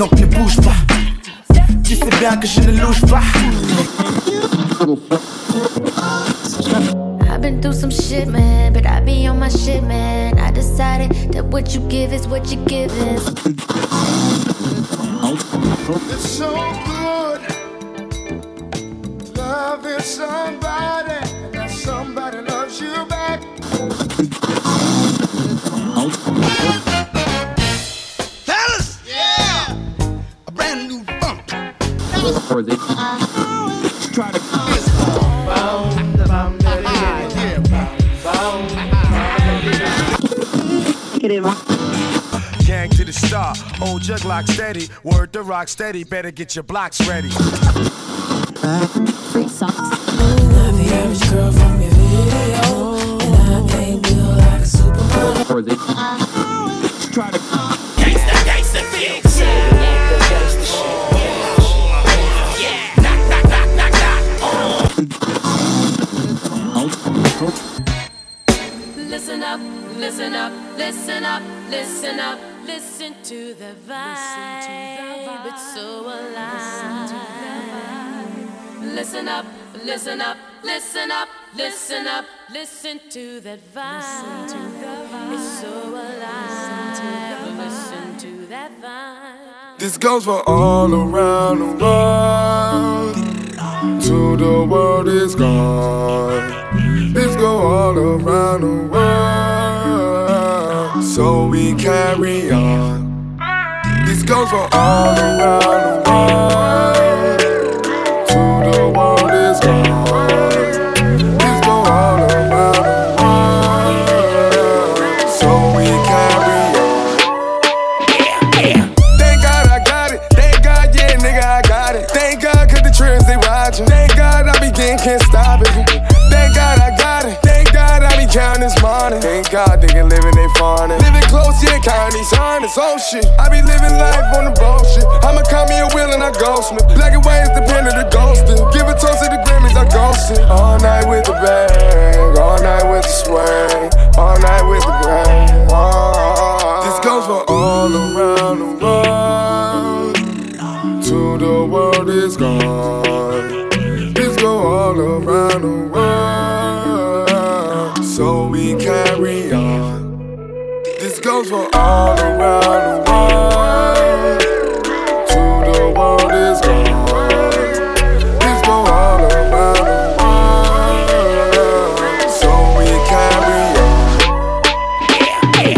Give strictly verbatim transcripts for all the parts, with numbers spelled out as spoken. donc ne bouge pas. Tu sais bien que je ne louche pas. I've been through some shit, man, but I be on my shit, man. I decided that what you give is what you give is. It's so good loving somebody, and that somebody loves you back. Fellas, yeah, a brand new funk. For this, try to kiss. Bound, bound, yeah, bound, bound. Gang to the star, old jug lock steady, word to rock steady, better get your blocks ready. Free socks. I'm the average girl from your video, and I can't do like a supermodel. Or they try to gangsta, gangsta, bitch. Yeah, knock, knock, knock, knock, knock. Listen up, listen up, listen up, listen up. Listen to the vibe, it's so alive. Listen up, listen up, listen up, listen up. Listen to that vibe, it's so alive. Listen to that vibe. This goes for all around the world, till the world is gone. This goes all around the world, so we carry on. This goes for all around the world, till the world is gone. This goes all around the world, so we carry on. Yeah, yeah. Thank God I got it. Thank God, yeah, nigga, I got it. Thank God, cause the trends they watching. Thank God I be getting, can't stop it. Thank God I got it. Thank God I be counting this money. Thank God they can live in their farm. Living close, yeah, counting these honest. Oh shit, I be living life on the bullshit. I'ma call me a wheel and I ghostin'. Black and white is the brand of the ghostin'. Give a toast to the Grammys, I ghostin'. All night with the bang, all night with the swing, all night with the bang. Oh. This goes for all around the world, till the world is gone. All around the world, so we carry on. This goes for all around the world, till the world is gone. This goes all around the world, so we carry on. Yeah, yeah.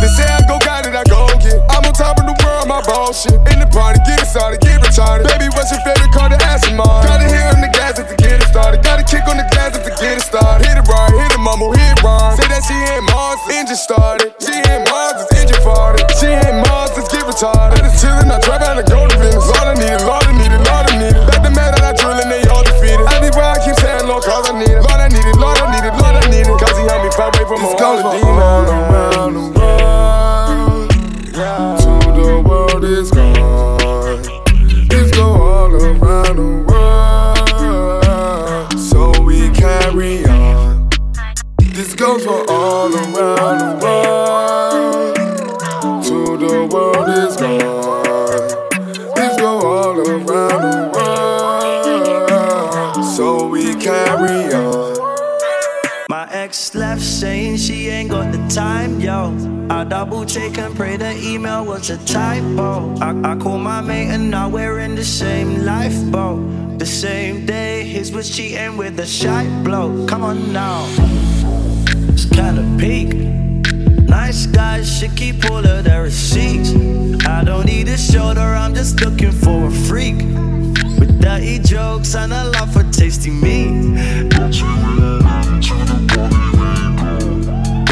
They say I go got it, I go get. I'm on top of the world, my bullshit. In the party, get it started, get retarded. Baby, what's your favorite car to ask him on? Gotta hear him the gas at the got a kick on the glass to get it started. Hit it right, hit it mumble, hit it wrong. Say that she ain't Mars, engine started. She ain't Mars, it's engine farted. She ain't Mars, it's get retarded. I just chillin', I drive out of golden Venus. Lord, I need it, Lord, I need it, Lord, I need it. Back the man that I drillin', they all defeated. I be why I keep saying, Lord, cause I need it. Lord, I need it, Lord, I need it, Lord, I need it. Cause he helped me fight away from a wall of demons. Around the world, yeah, till the world is gone. This go all around the world, carry on. This goes for all around the world, till the world is gone. This goes all around the world, so we carry on. My ex left saying she ain't got the time, yo. I double check and pray the email was a typo. I, I call my mate and now we're in the same lifeboat. The same day, his was cheating with a shy blow. Come on now, it's kinda peak. Nice guys should keep all of their receipts. I don't need a shoulder, I'm just looking for a freak. With dirty jokes and a love for tasty meat.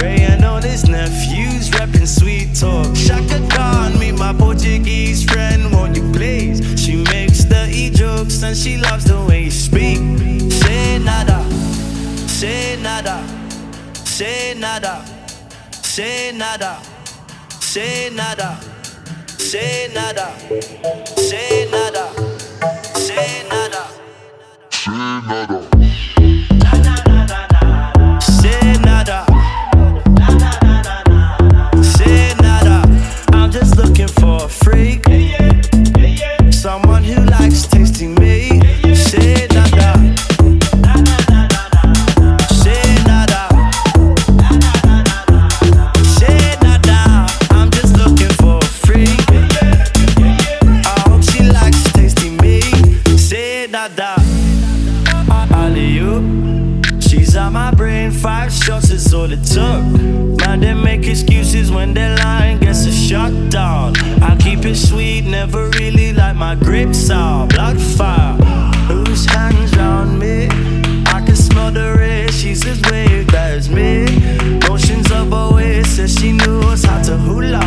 Rayin' on his nephews, rapping sweet talk. Shaka Khan, meet my Portuguese friend, won't you please? She makes dirty jokes and she loves the way you speak. Say nada, say nada, say nada, say nada, say nada, say nada, say nada, say nada, say nada. Looking for a freak. when that line gets a shut down. I keep it sweet, never really like my grips are blood fire. Whose hands round me? I can smell the rain, she's as waved as me. Motions of her way, says she knows how to hula.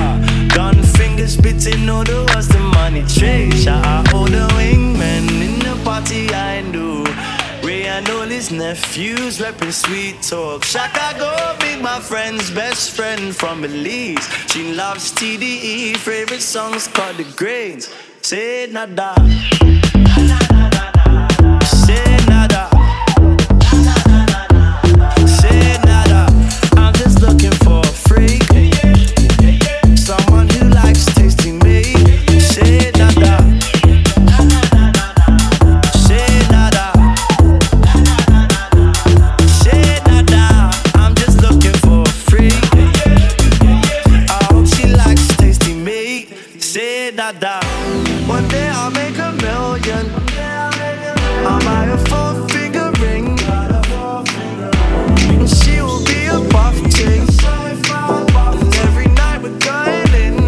Gun fingers spitting all the words, the money trace. Shout out all the wingmen in the party I knew. Ray and all his nephews reppin' sweet talk. Shaka go big, my friend's best friend from Belize. She loves T D E, favorite songs called The Grains. Say nada, say nada, say nada. I'm just looking for a freak, someone who likes tasting me. Say nada. One day I'll make a million. I'll buy a four finger ring, and she will be a buff chick, and every night we're going in.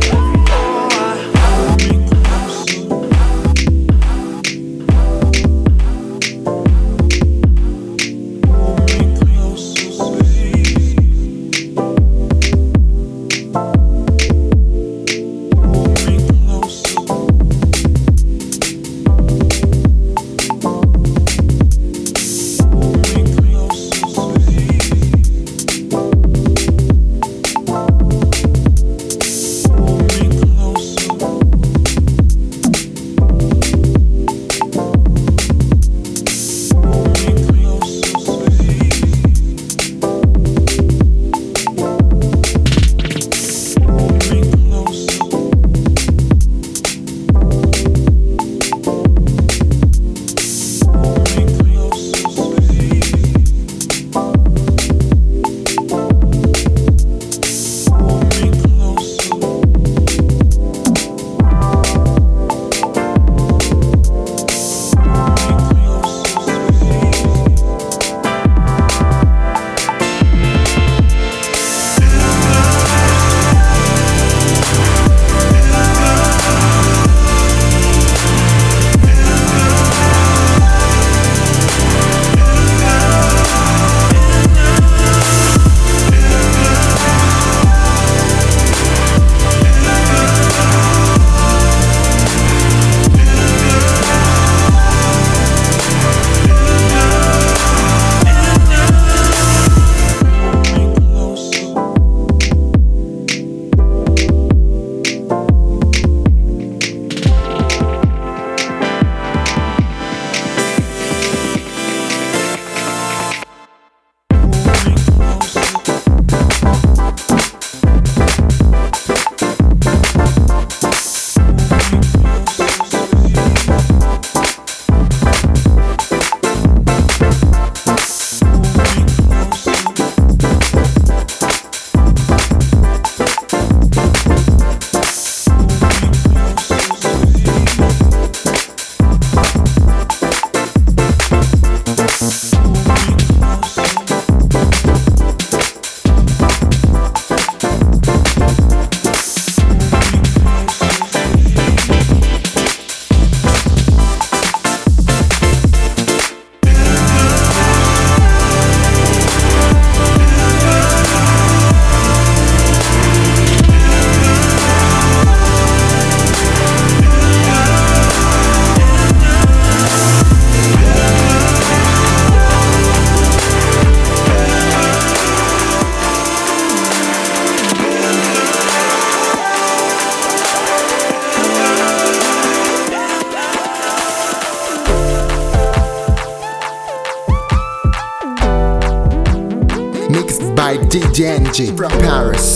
D J N J from Paris.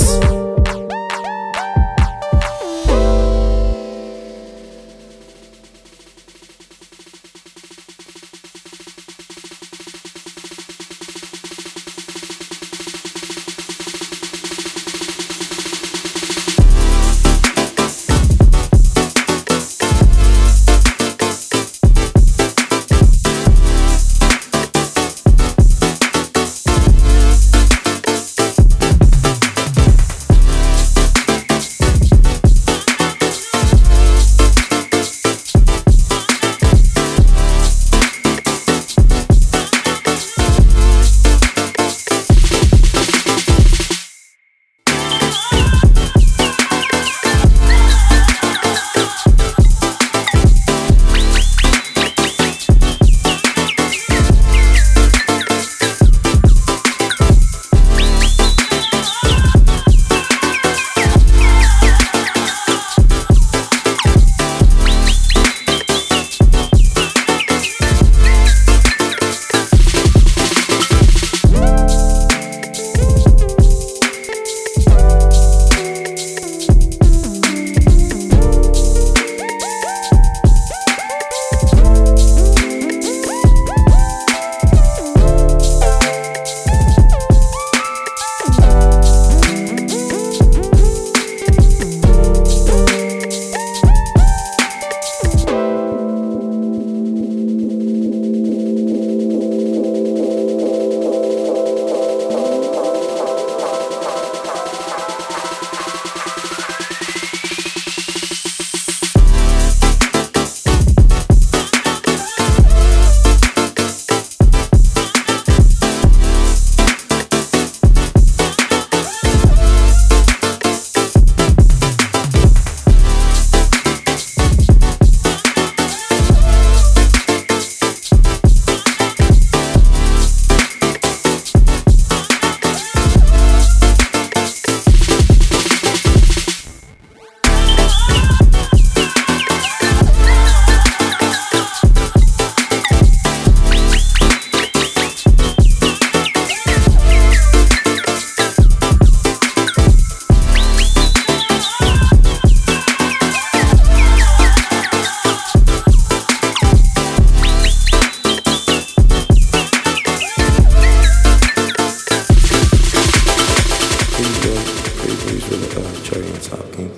is really kind of cherry on top game.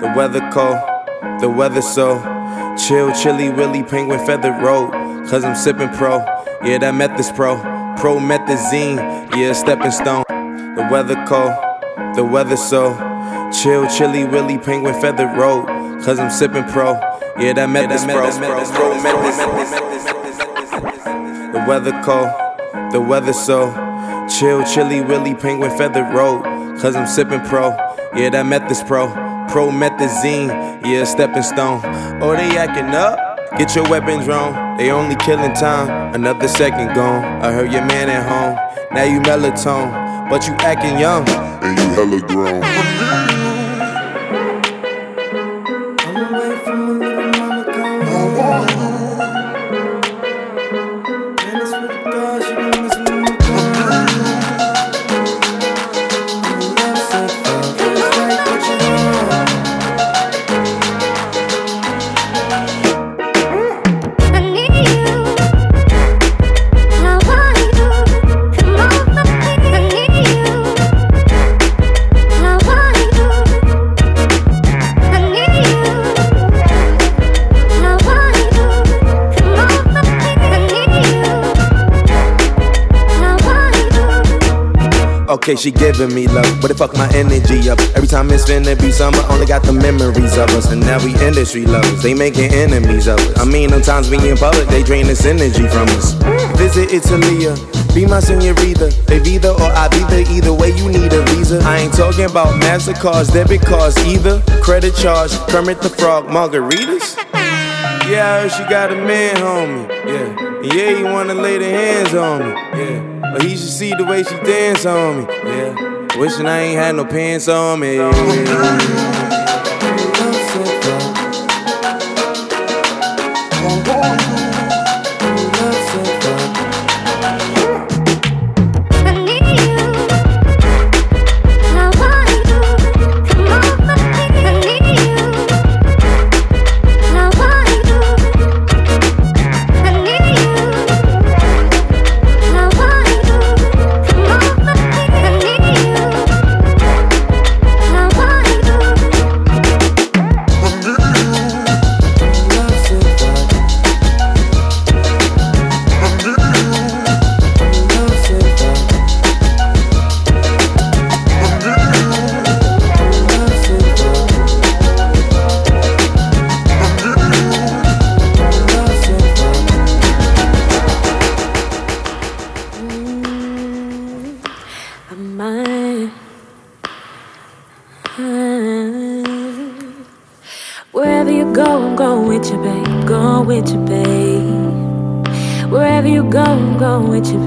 The weather cold, the weather so chill, chilly, willy, penguin, feathered road. Cause I'm sipping pro, yeah, that meth is pro. Promethazine, yeah, stepping stone. The weather cold, the weather so chill, chilly, willy, penguin, feathered road. Cause I'm sipping pro, yeah, that meth is pro. The weather cold, the weather so chill, chilly, willy, penguin, feathered road. Cause I'm sipping pro, yeah, that meth is pro. Promethazine, yeah, stepping stone. Oh, they acting up? Get your weapons wrong. They only killing time. Another second gone. I heard your man at home. Now you melatonin, but you acting young. And you hella grown. I'm away from my little mama gone. And it's with the God, she been missing my God. Okay, she giving me love, but it fucked my energy up. Every time it's finna be summer, only got the memories of us. And now we industry lovers, they making enemies of us. I mean, sometimes we in public, they drain this energy from us. Visit Italia, be my senorita. They Vida or I Vida, either way you need a visa. I ain't talking about MasterCards, debit cards either. Credit charge, Kermit the Frog, margaritas. Yeah, I heard she got a man, homie, yeah. Yeah, he wanna lay the hands on me, yeah. But he should see the way she dance on me, yeah. Wishing I ain't had no pants on me. Babe, going with you,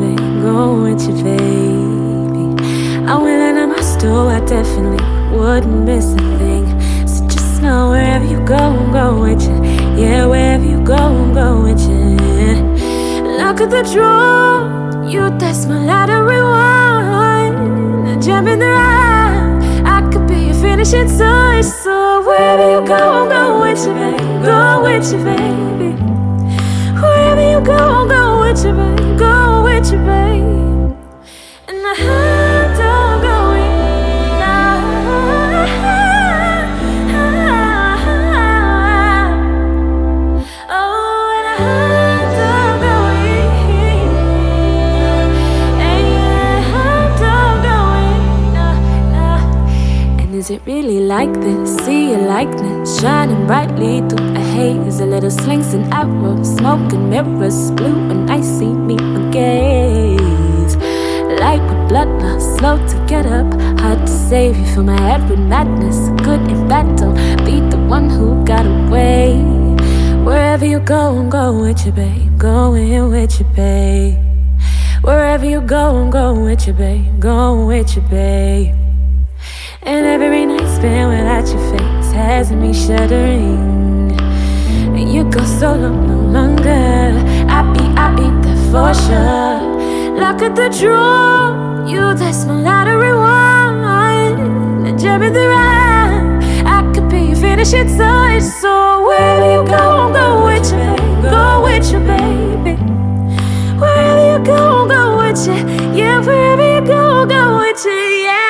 babe. And every night spent without your face. has me shuddering. You go solo no longer. I be, I be there for sure. Lock at the drawer. You the smell out of rewind. And jam in the rhyme. I could be finishing touch. So wherever you go, go with you. Go with you, baby. Wherever you go, go with you. Yeah, wherever you go, go with you. Yeah.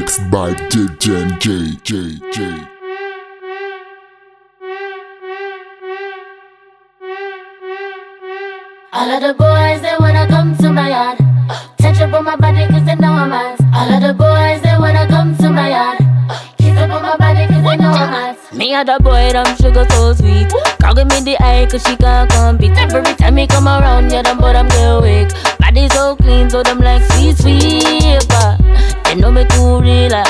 Mixed by D J N J J J. All of the boys they wanna come to my yard, touch up on my body 'cause they know I'm hot. All of the boys they wanna come to my yard, kiss up on my body 'cause they know I'm hot. Me and the boy them sugar so sweet, can't give me the eye 'cause she can't compete. Every time he come around, yeah them boy them get weak. Body so clean, so them like sweet sweet. They know me too real.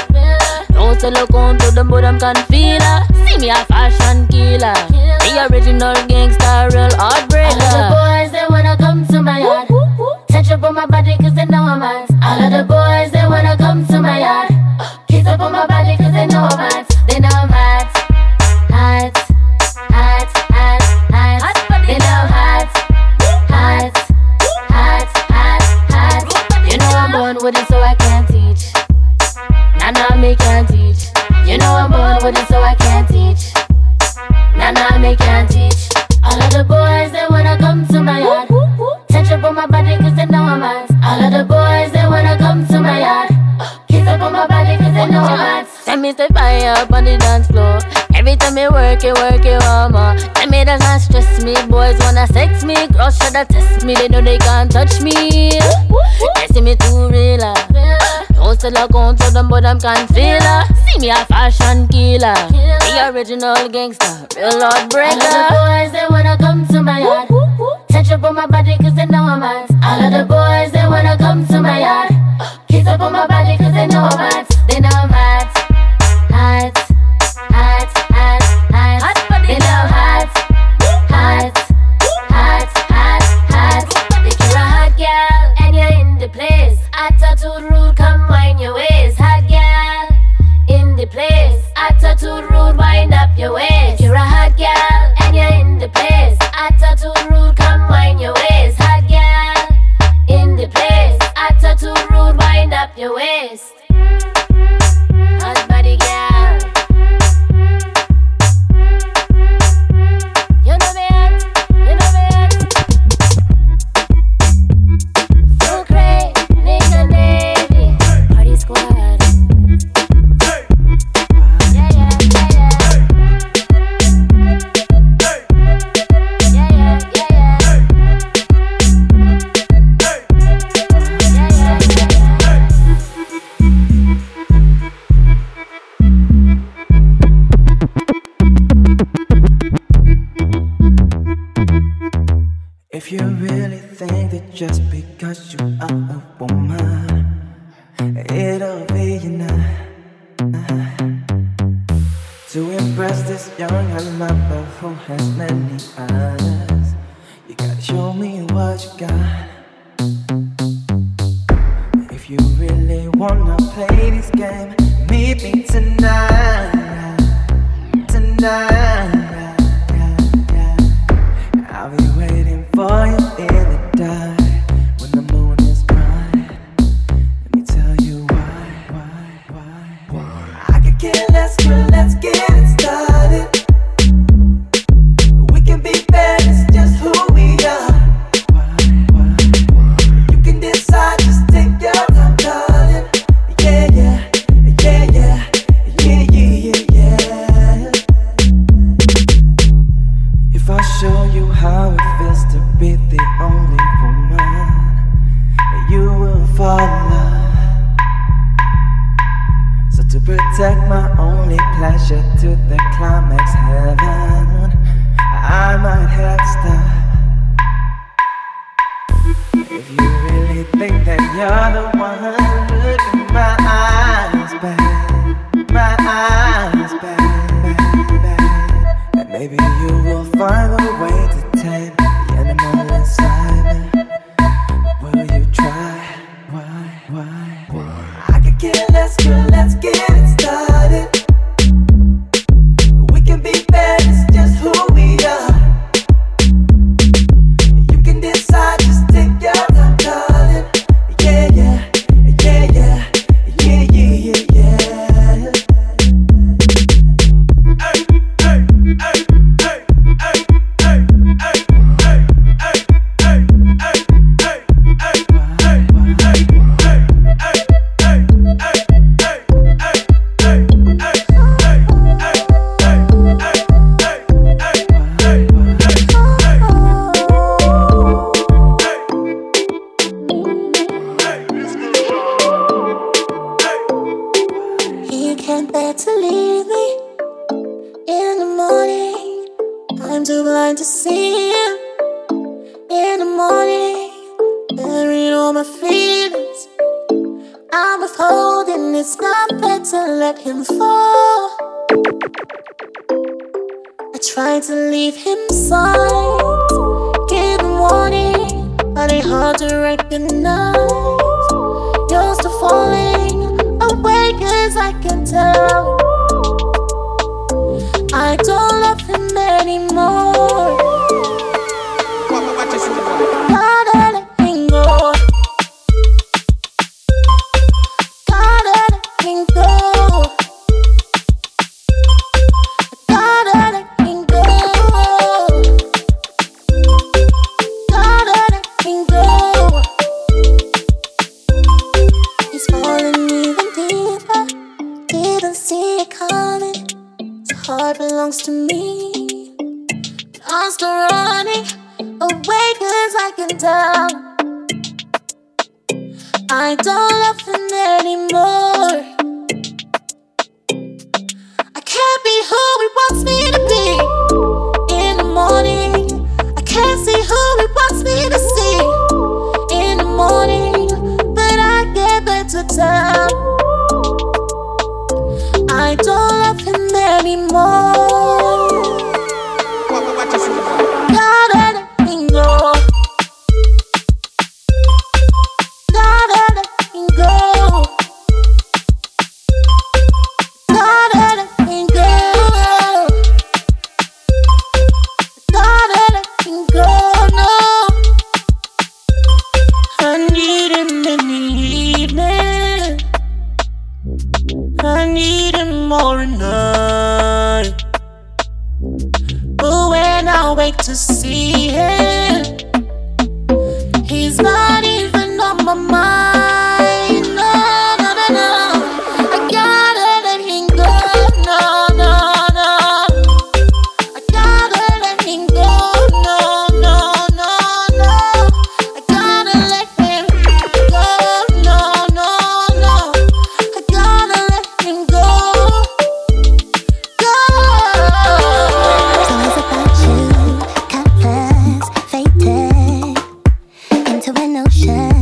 Don't sell a con to them, but them can feel it. See me a fashion killer, killer. The original gangsta, real heartbreaker. All of the boys, they wanna come to my yard, touch up on my body 'cause they know I'm hot. All of the boys, they wanna come to my yard, kiss up on my body 'cause they know I'm hot. They know I'm hot, hot, hot, hot, hot. They know hot, hot, hot, hot, hot. You know I'm born with it so I can't teach. Nah, nah, me can't teach. You know I'm born with it, so I can't teach. Nah, nah, me can't teach. All of the boys, they wanna come to my yard, touch up on my body 'cause they know I'm hot. All of the boys, they wanna come to my yard, kiss up on my body 'cause they know I'm hot. Send me the fire up on the dance floor. Every time I work it, work it one more. Tell me that's not stress me. Boys wanna sex me, girls try to test me. They know they can't touch me. They see me too real. Don't sell a gun to them, but them can feel her. See me a fashion killer, killer. The original gangsta, real heartbreaker. All of the boys, they wanna come to my yard, touch up on my body 'cause they know I'm hot. All of the boys, they wanna come to my yard, kiss up on my body 'cause they know I'm hot. They know I'm hot, hot, hot, hot, hot. They know hot, hot, hot, hot, hot. They care a hot girl and you're in the place. Attitude rude, come wind your waist. Hot girl, in the place. Attitude rude, wind up your waist. You're a hot girl, and you're in the place. Attitude rude, come wind your waist. Hot girl, in the place. Attitude rude, wind up your waist. Hot body girl. If you really think that just because you are a woman, it'll be enough uh, to impress this young lover who has many eyes. You gotta show me what you got. If you really wanna play this game, meet me tonight, tonight. I'll be waiting for you in the dark when the moon is bright. Let me tell you why, why, why, why. I could care less, girl, let's get it started. We can be fair, it's just who we are. Why, why, why? You can decide, just take your time, darling. Yeah, yeah, yeah, yeah, yeah, yeah, yeah. If I show you how it feels to be the only woman, you will fall in love. to protect my only pleasure to the climax heaven. I might have stuff. If you really think that you're the one, look at my eyes back, my eyes back, back, back. And maybe you will find a way to tame the animal inside me. Will you try? Why? Why? Why? I could care less, girl. Let's get it started. Into an ocean.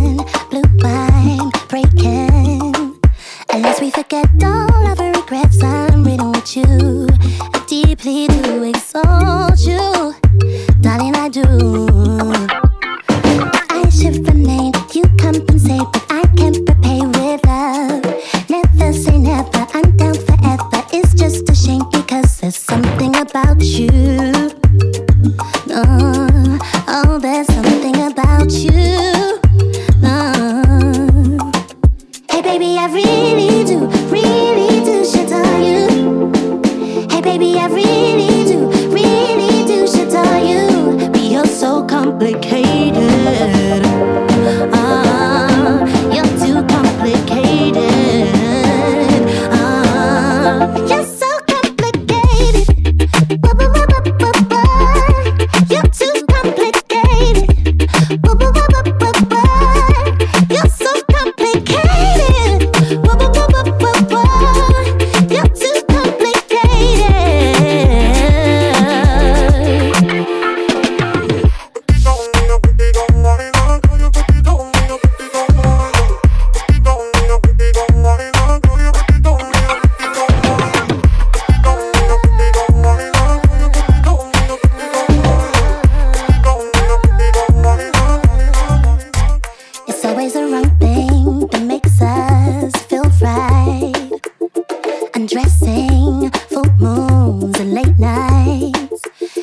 undressing, full moons and late nights.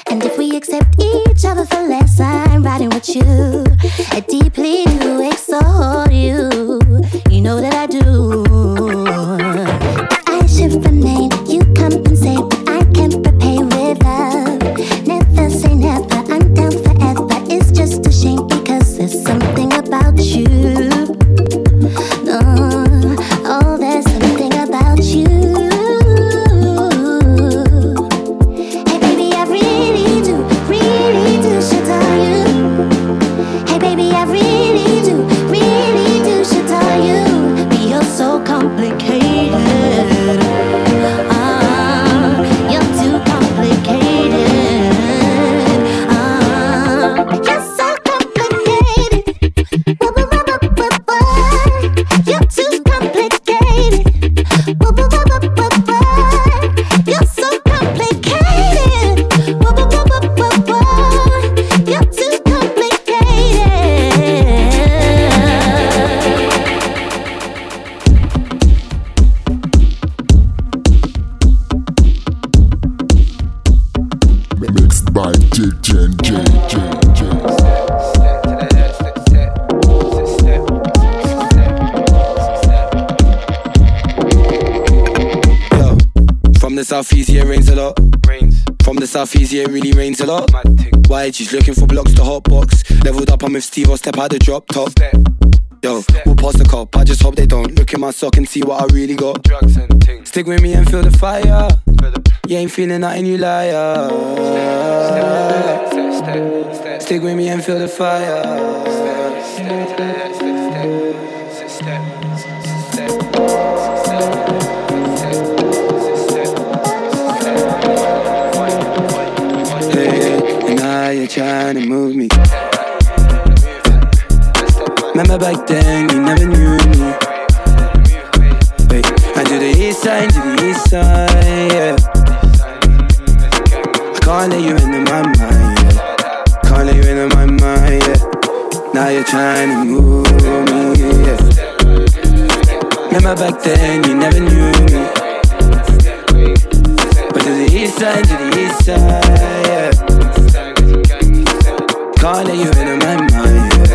And if we accept each other for less, I'm riding with you. I deeply do exhort you. You know that I do. I shift the name, you compensate, but I can't repay with love. Never say never, I'm down forever. It's just a shame because there's something about you. Southeast here rains a lot. Rains. From the southeast here really rains a lot. Why she's looking for blocks to hotbox. Leveled up, I'm with Steve, I'll step out the drop top. Step. Yo, step. We'll pass the cop, I just hope they don't. Look in my sock and see what I really got. Drugs and things. Stick with me and feel the fire. Feel the... You ain't feeling nothing, you liar. Step. Step. Step. Step. Stick with me and feel the fire. Step. Step. Step. Step. Step. Step. Step. Step. Step. You're trying to move me. Remember back then you never knew me. Wait, I do the east side, do the east side, yeah. I can't let you into my mind, yeah. Can't let you into my mind, yeah. Now you're trying to move me, yeah. Remember back then you never knew me. But do the east side, do the east side, yeah. Can't let you into my mind, yeah.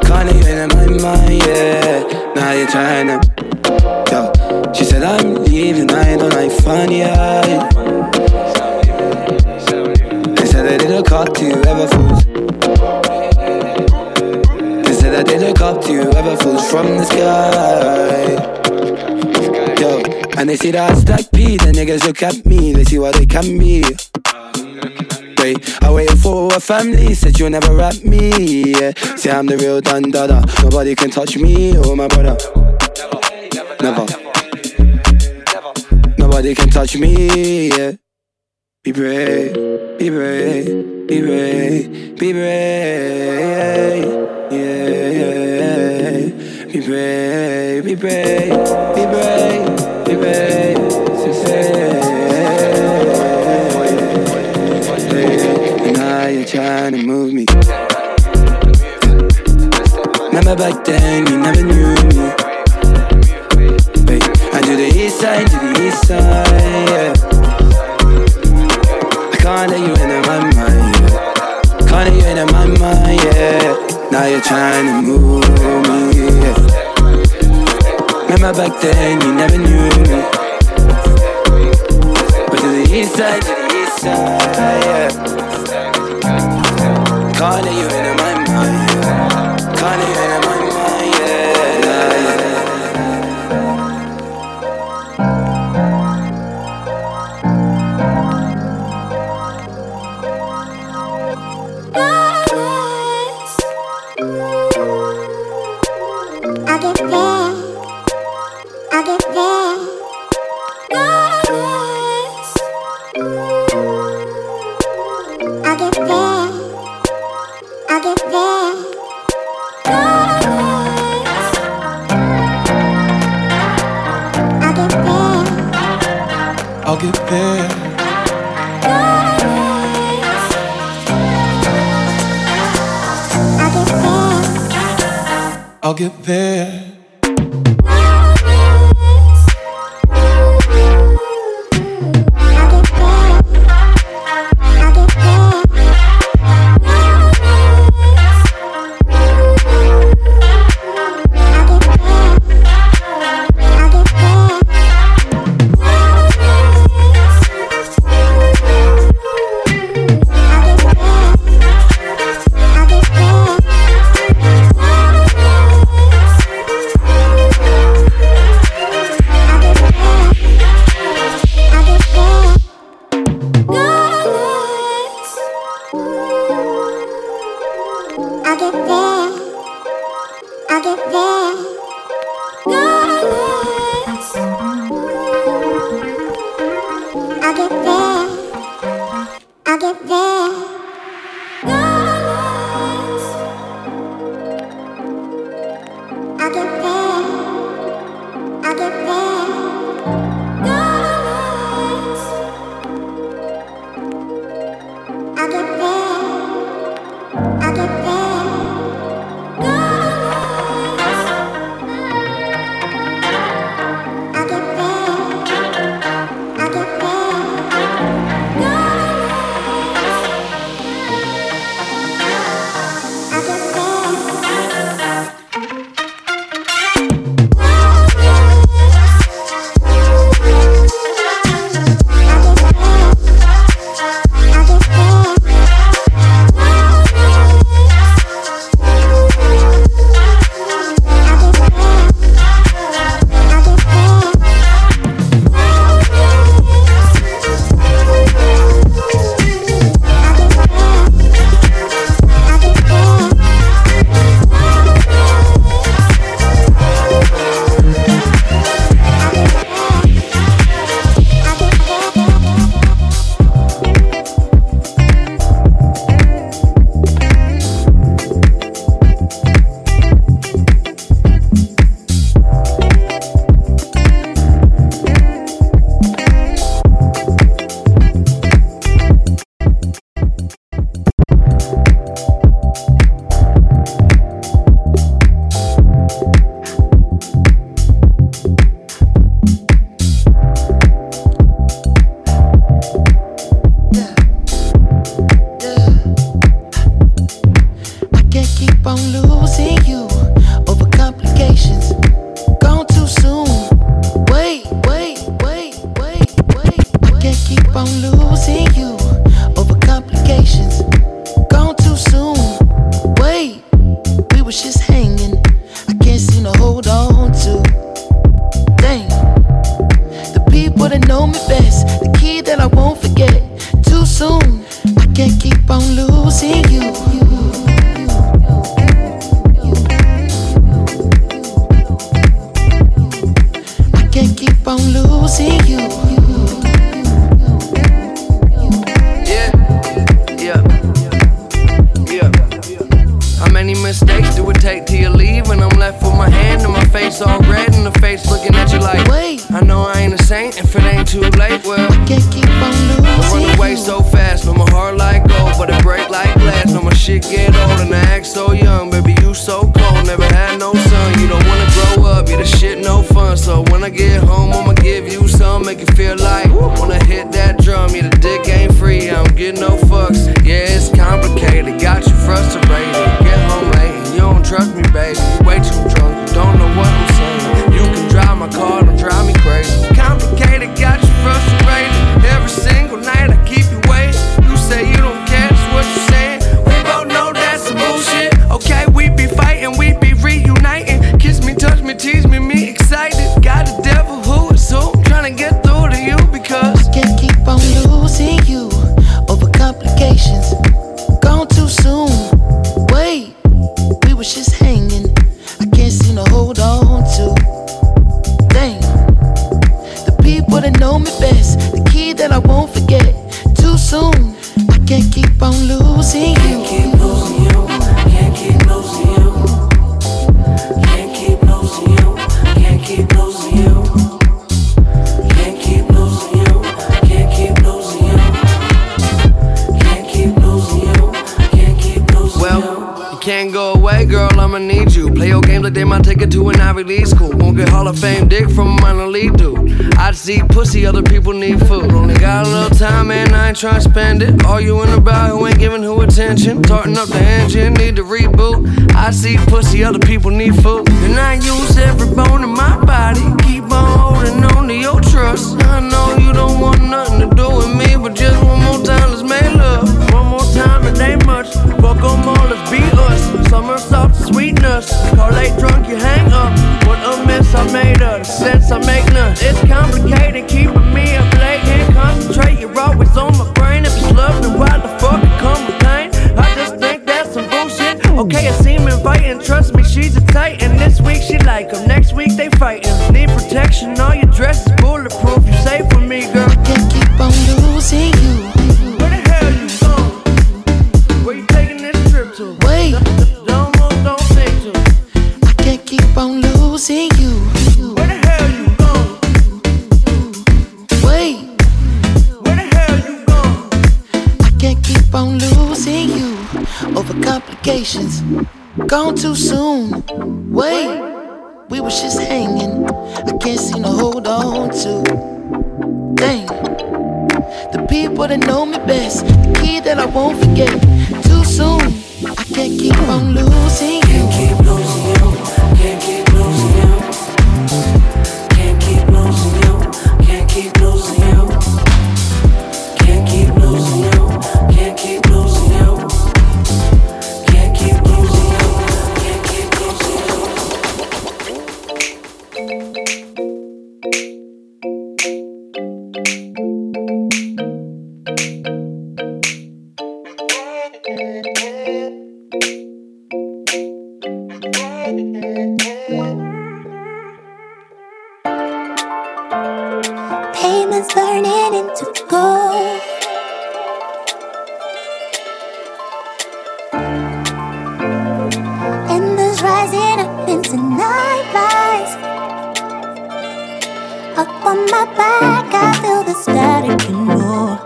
Can't let you into my mind, yeah. Now you're trying to, yo. She said I'm leaving, I don't like funny eyes. They said I didn't cop to you ever fools. They said I didn't cop to you ever fools from the sky, yo. And they see that I stack P, the niggas look at me, they see what they can be. I waited for a family, said you'll never rap me, yeah. Say I'm the real Dun Dada, nobody can touch me or my brother. Never, never. Nobody can touch me, yeah. Be brave, be brave, be brave, be brave, yeah, yeah. Be brave, be brave, be brave, be brave, be brave. Now you're trying to move me. Remember back then you never knew me. Wait, I do the east side, do the east side, yeah. I can't let you into my mind, yeah. Can't let you into my mind, yeah. Now you're trying to move me, yeah. Remember back then you never knew me. But do the east side, do the east side, yeah. Can't let you into my mind, yeah. Can't let you into my mind, yeah. I'll get there, I'll get there. I'll get there. I'll get there. I'll get there. I'll get there. I'll get there, I'll get there. Try to spend it. All you in about who ain't giving who attention. Tarting up the engine, need to reboot. I see pussy, other people need food. And I use every bone in my body. Keep on holding on to your trust. I know you don't want nothing to do with me, but just one more time, let's make love. One more time, it ain't much. Fuck 'em all, let's beat us. Summer soft sweetness. Call late drunk, you hang up. What a mess I made of. The sense I make none. It's complicated, keeping me up late. Can't concentrate, you're always on my. Why the fuck come with pain? I just think that's some bullshit. Okay, I seem inviting. Trust me, she's a titan. This week she like 'em, next week they fightin'. Need protection, all your dress is bulletproof. obligations. Gone too soon. Wait, we was just hanging. I can't seem to hold on to. Dang. The people that know me best, the key that I won't forget. Too soon. I can't keep on losing you. Can't keep losing you. Can't keep losing you. Can't keep losing you. Can't keep losing you. Can't keep losing you. Can't keep losing you. Can't keep losing you. Can't keep losing you. Payments turning into gold. Up on my back, I feel the static and more.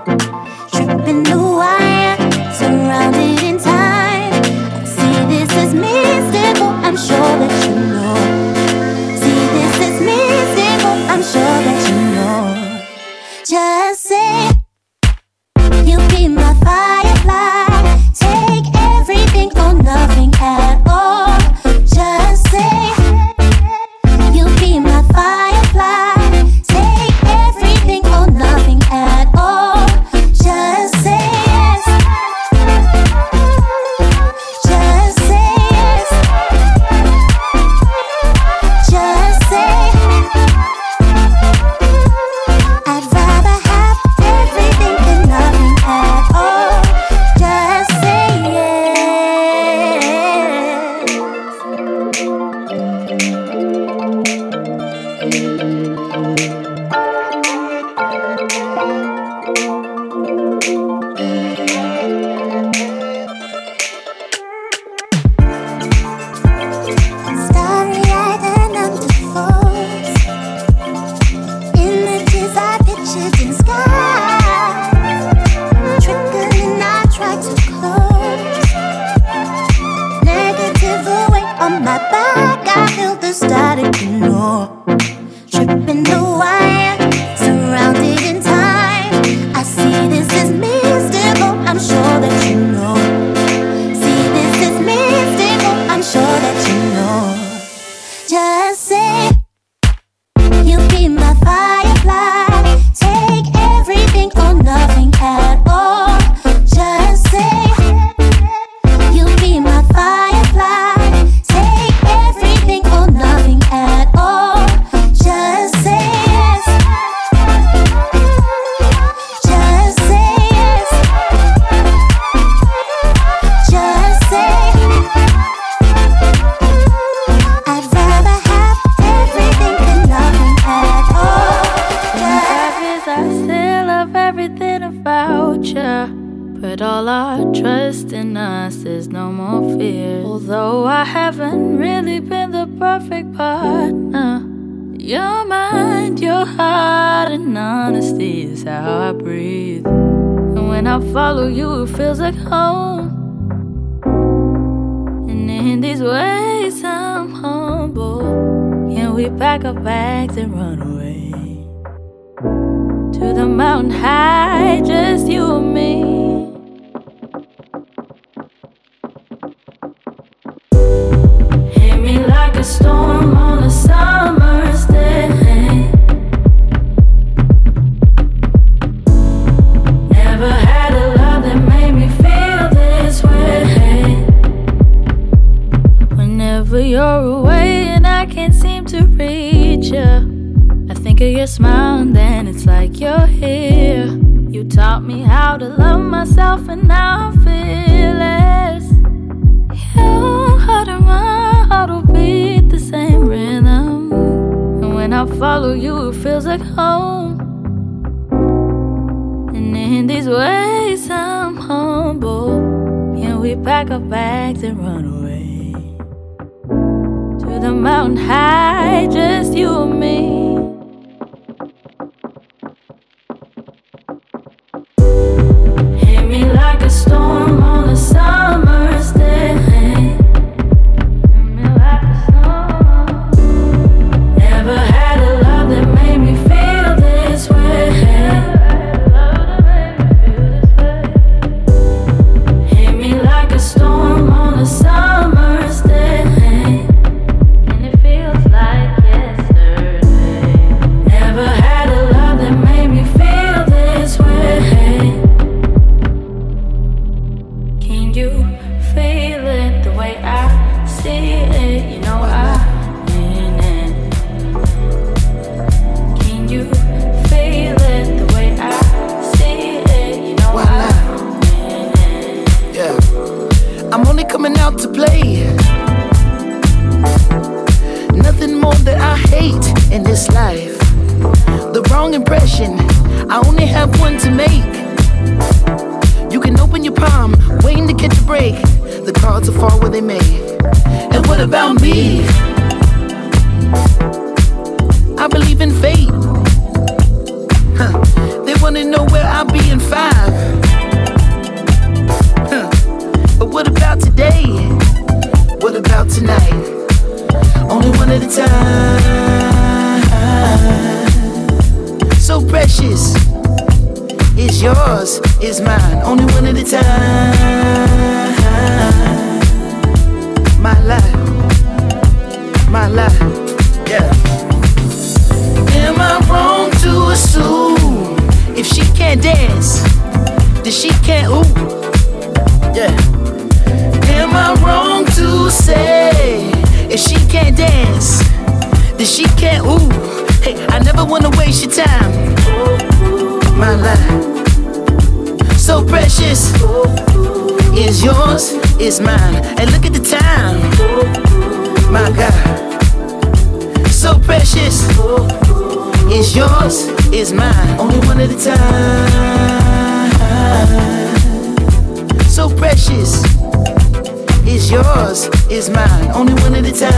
Tripping the wire, surrounded in time. I see this as mystical, I'm sure that you know. See this as mystical, I'm sure that you know. Just say, you'll be my firefly. Take everything or nothing at all. Just say, you'll be my firefly. Storm on a summer's day. impression. I only have one to make. You can open your palm, waiting to catch a break. The cards will fall where they may. And what about me? I believe in fate. Huh. They want to know where I'll be in five. Huh. But what about today? What about tonight? Only one at a time. So precious. It's yours, it's mine. Only one at a time. My life. My life. Yeah. Am I wrong to assume if she can't dance, then she can't ooh? Yeah. Am I wrong to say if she can't dance, then she can't ooh? Hey, I never wanna waste your time. My life, so precious, is yours, is mine. And hey, look at the time. My God, so precious. It's yours, it's mine, only one at a time. So precious. It's yours, it's mine, only one at a time.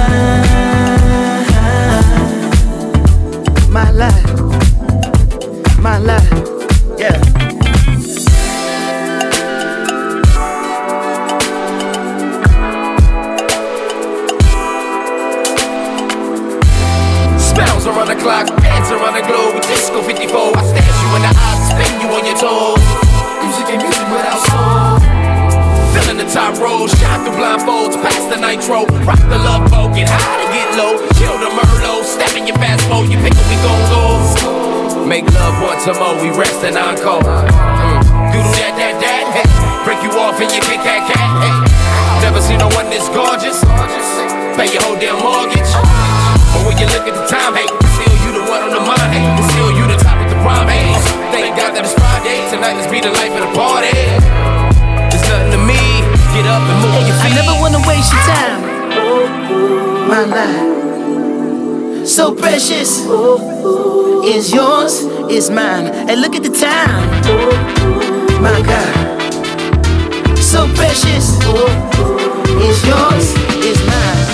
My life, my life, yeah. Around the clock, pants around the globe, disco fifty-four. I stash you in the eyes, spin you on your toes. Music ain't music without soul. Filling the top rows, shot through blindfolds, past the nitro. Rock the love boat, get high to get low. Chill the Merlot, step in your fast mode. You pick up, we gon' go. Make love once or more, we rest and encore. Mm. Doodle that, that, that, hey. Break you off and you kick that cat, hey. Never seen no one this gorgeous. Pay your whole damn mortgage. But when you look at the time, hey, still you the one on the mind, hey, still you the top of the prime, hey. Thank God that it's Friday, tonight let's be the life of the party. It's nothing to me, get up and move hey, your feet. I never wanna waste your time. My life, so precious. It's yours, it's mine, and hey, look at the time. My God, so precious. It's yours, it's mine.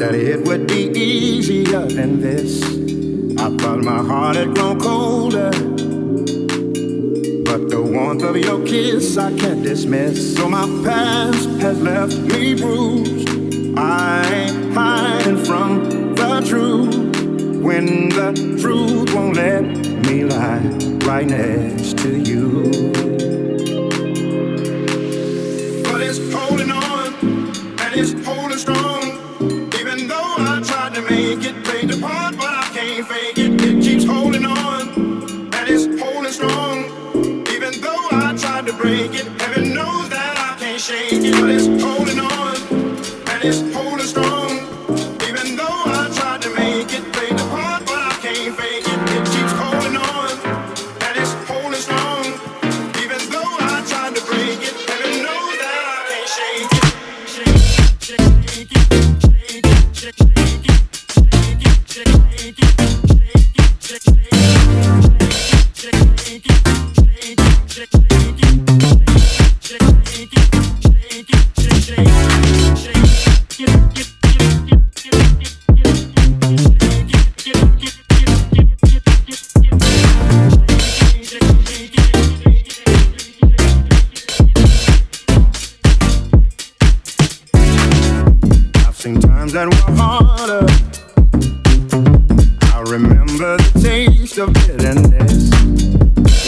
that it would be easier than this. I felt my heart had grown colder, but the warmth of your kiss I can't dismiss. So my past has left me bruised. I ain't hiding from the truth when the truth won't let me lie right next to you. It's holding strong, even though I tried to make it fade apart, but I can't fake it. It keeps holding on, and it's holding strong, even though I tried to break it. Heaven knows that I can't shake it, but it's holding on, and it's holding strong, even though I tried to make it fade apart, but I can't fake it. It keeps holding on, and it's holding strong, even though I tried to break it. Heaven knows that I can't shake it. That were harder. I remember the taste of bitterness.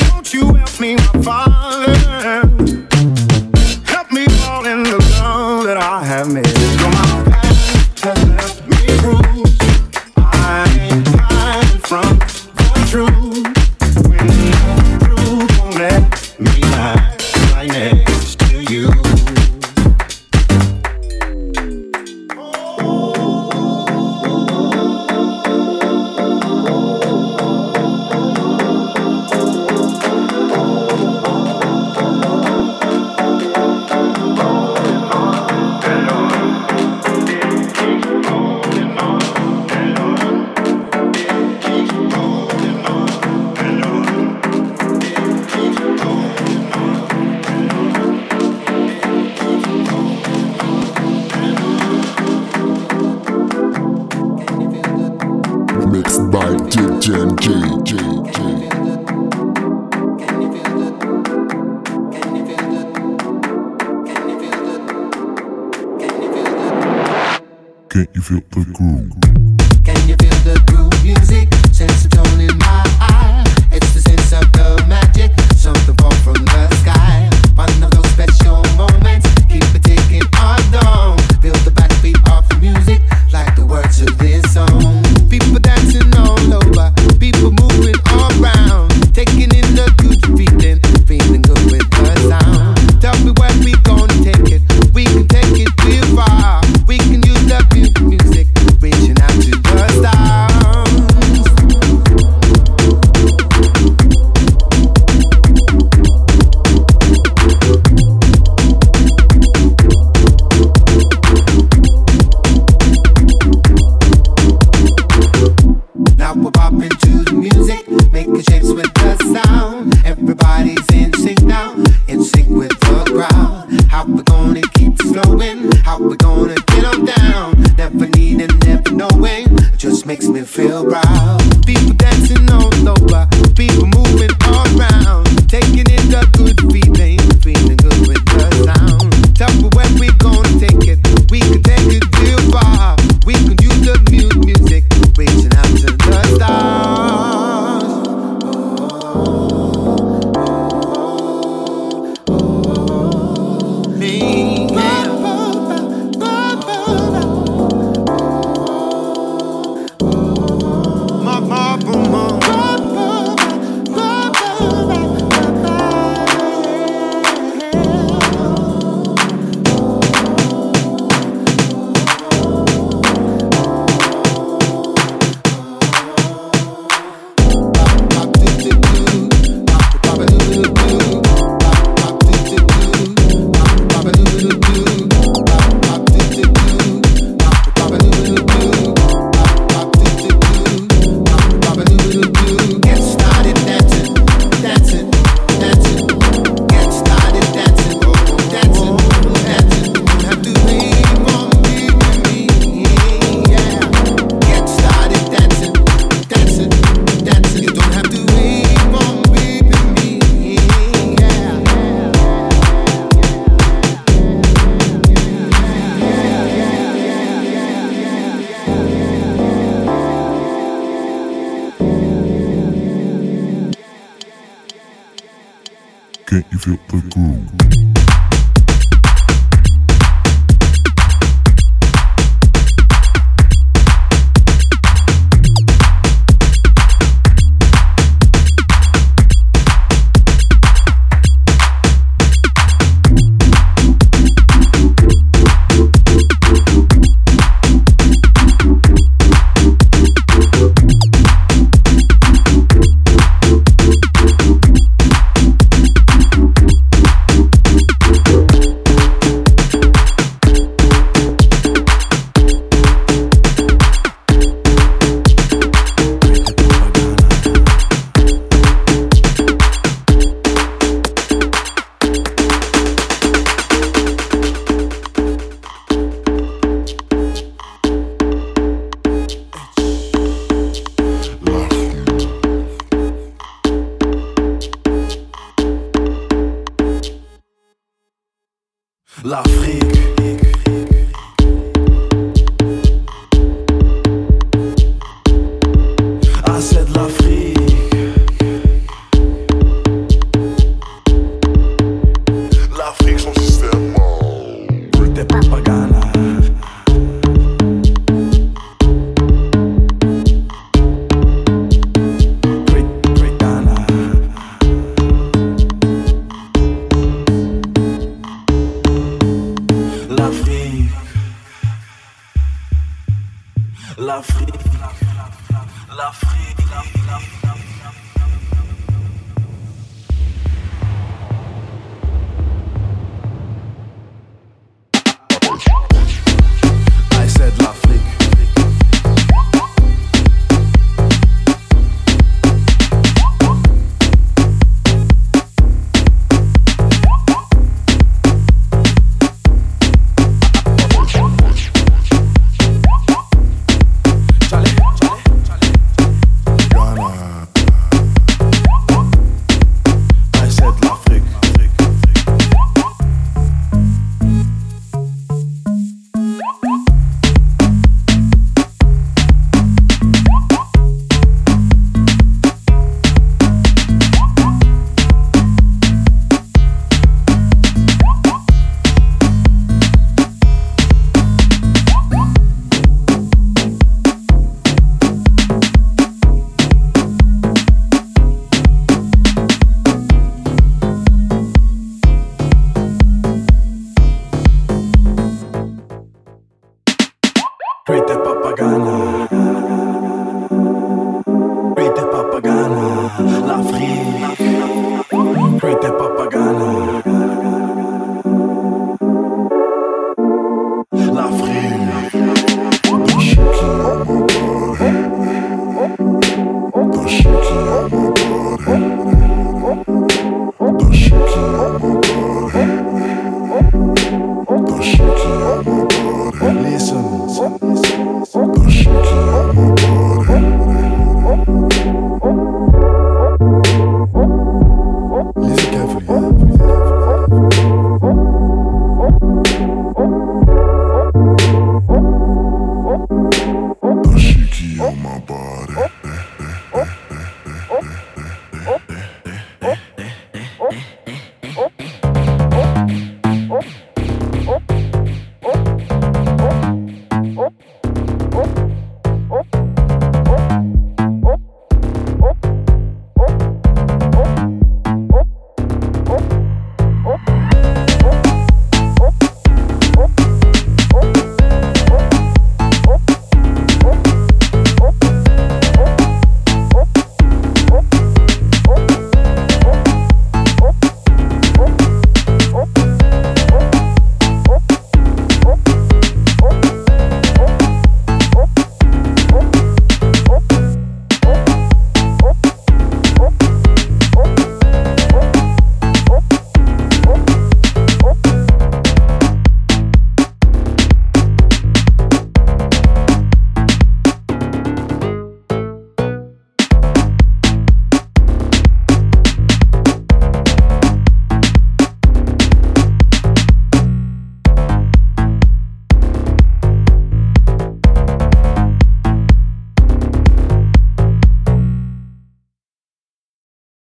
Won't you help me, my father? Help me fall in the love that I have missed. So my past has left me bruised. I ain't hiding from the truth. When the truth won't let me lie right next to you. Can't you feel the groove? Can you feel the groove music? Sense of tone in my eye. It's the sense of the magic. Something fall from the sky. One of those special moments. Keep it ticking on down. Build the backbeat of the music, like the words of this song. People dancing all over. People moving all around. Taking in the good feeling. Feeling good with the sound. Tell me where we gonna take it. We can take it real far. We can use the music, reaching out to the stars. Now we're popping to the music, making shapes with the sound. Everybody's in sync now, in sync with the crowd. How we gonna keep flowing? How we gonna get on down? Never needing, never knowing. It just makes me feel proud. People dancing all over, people moving all around, taking in the good feeling, feeling good with the sound. Tell me where we gonna take it. We can take it real far. We can use the mu- music, reaching out to the stars. Oh, Can't you feel the groove? L'Afrique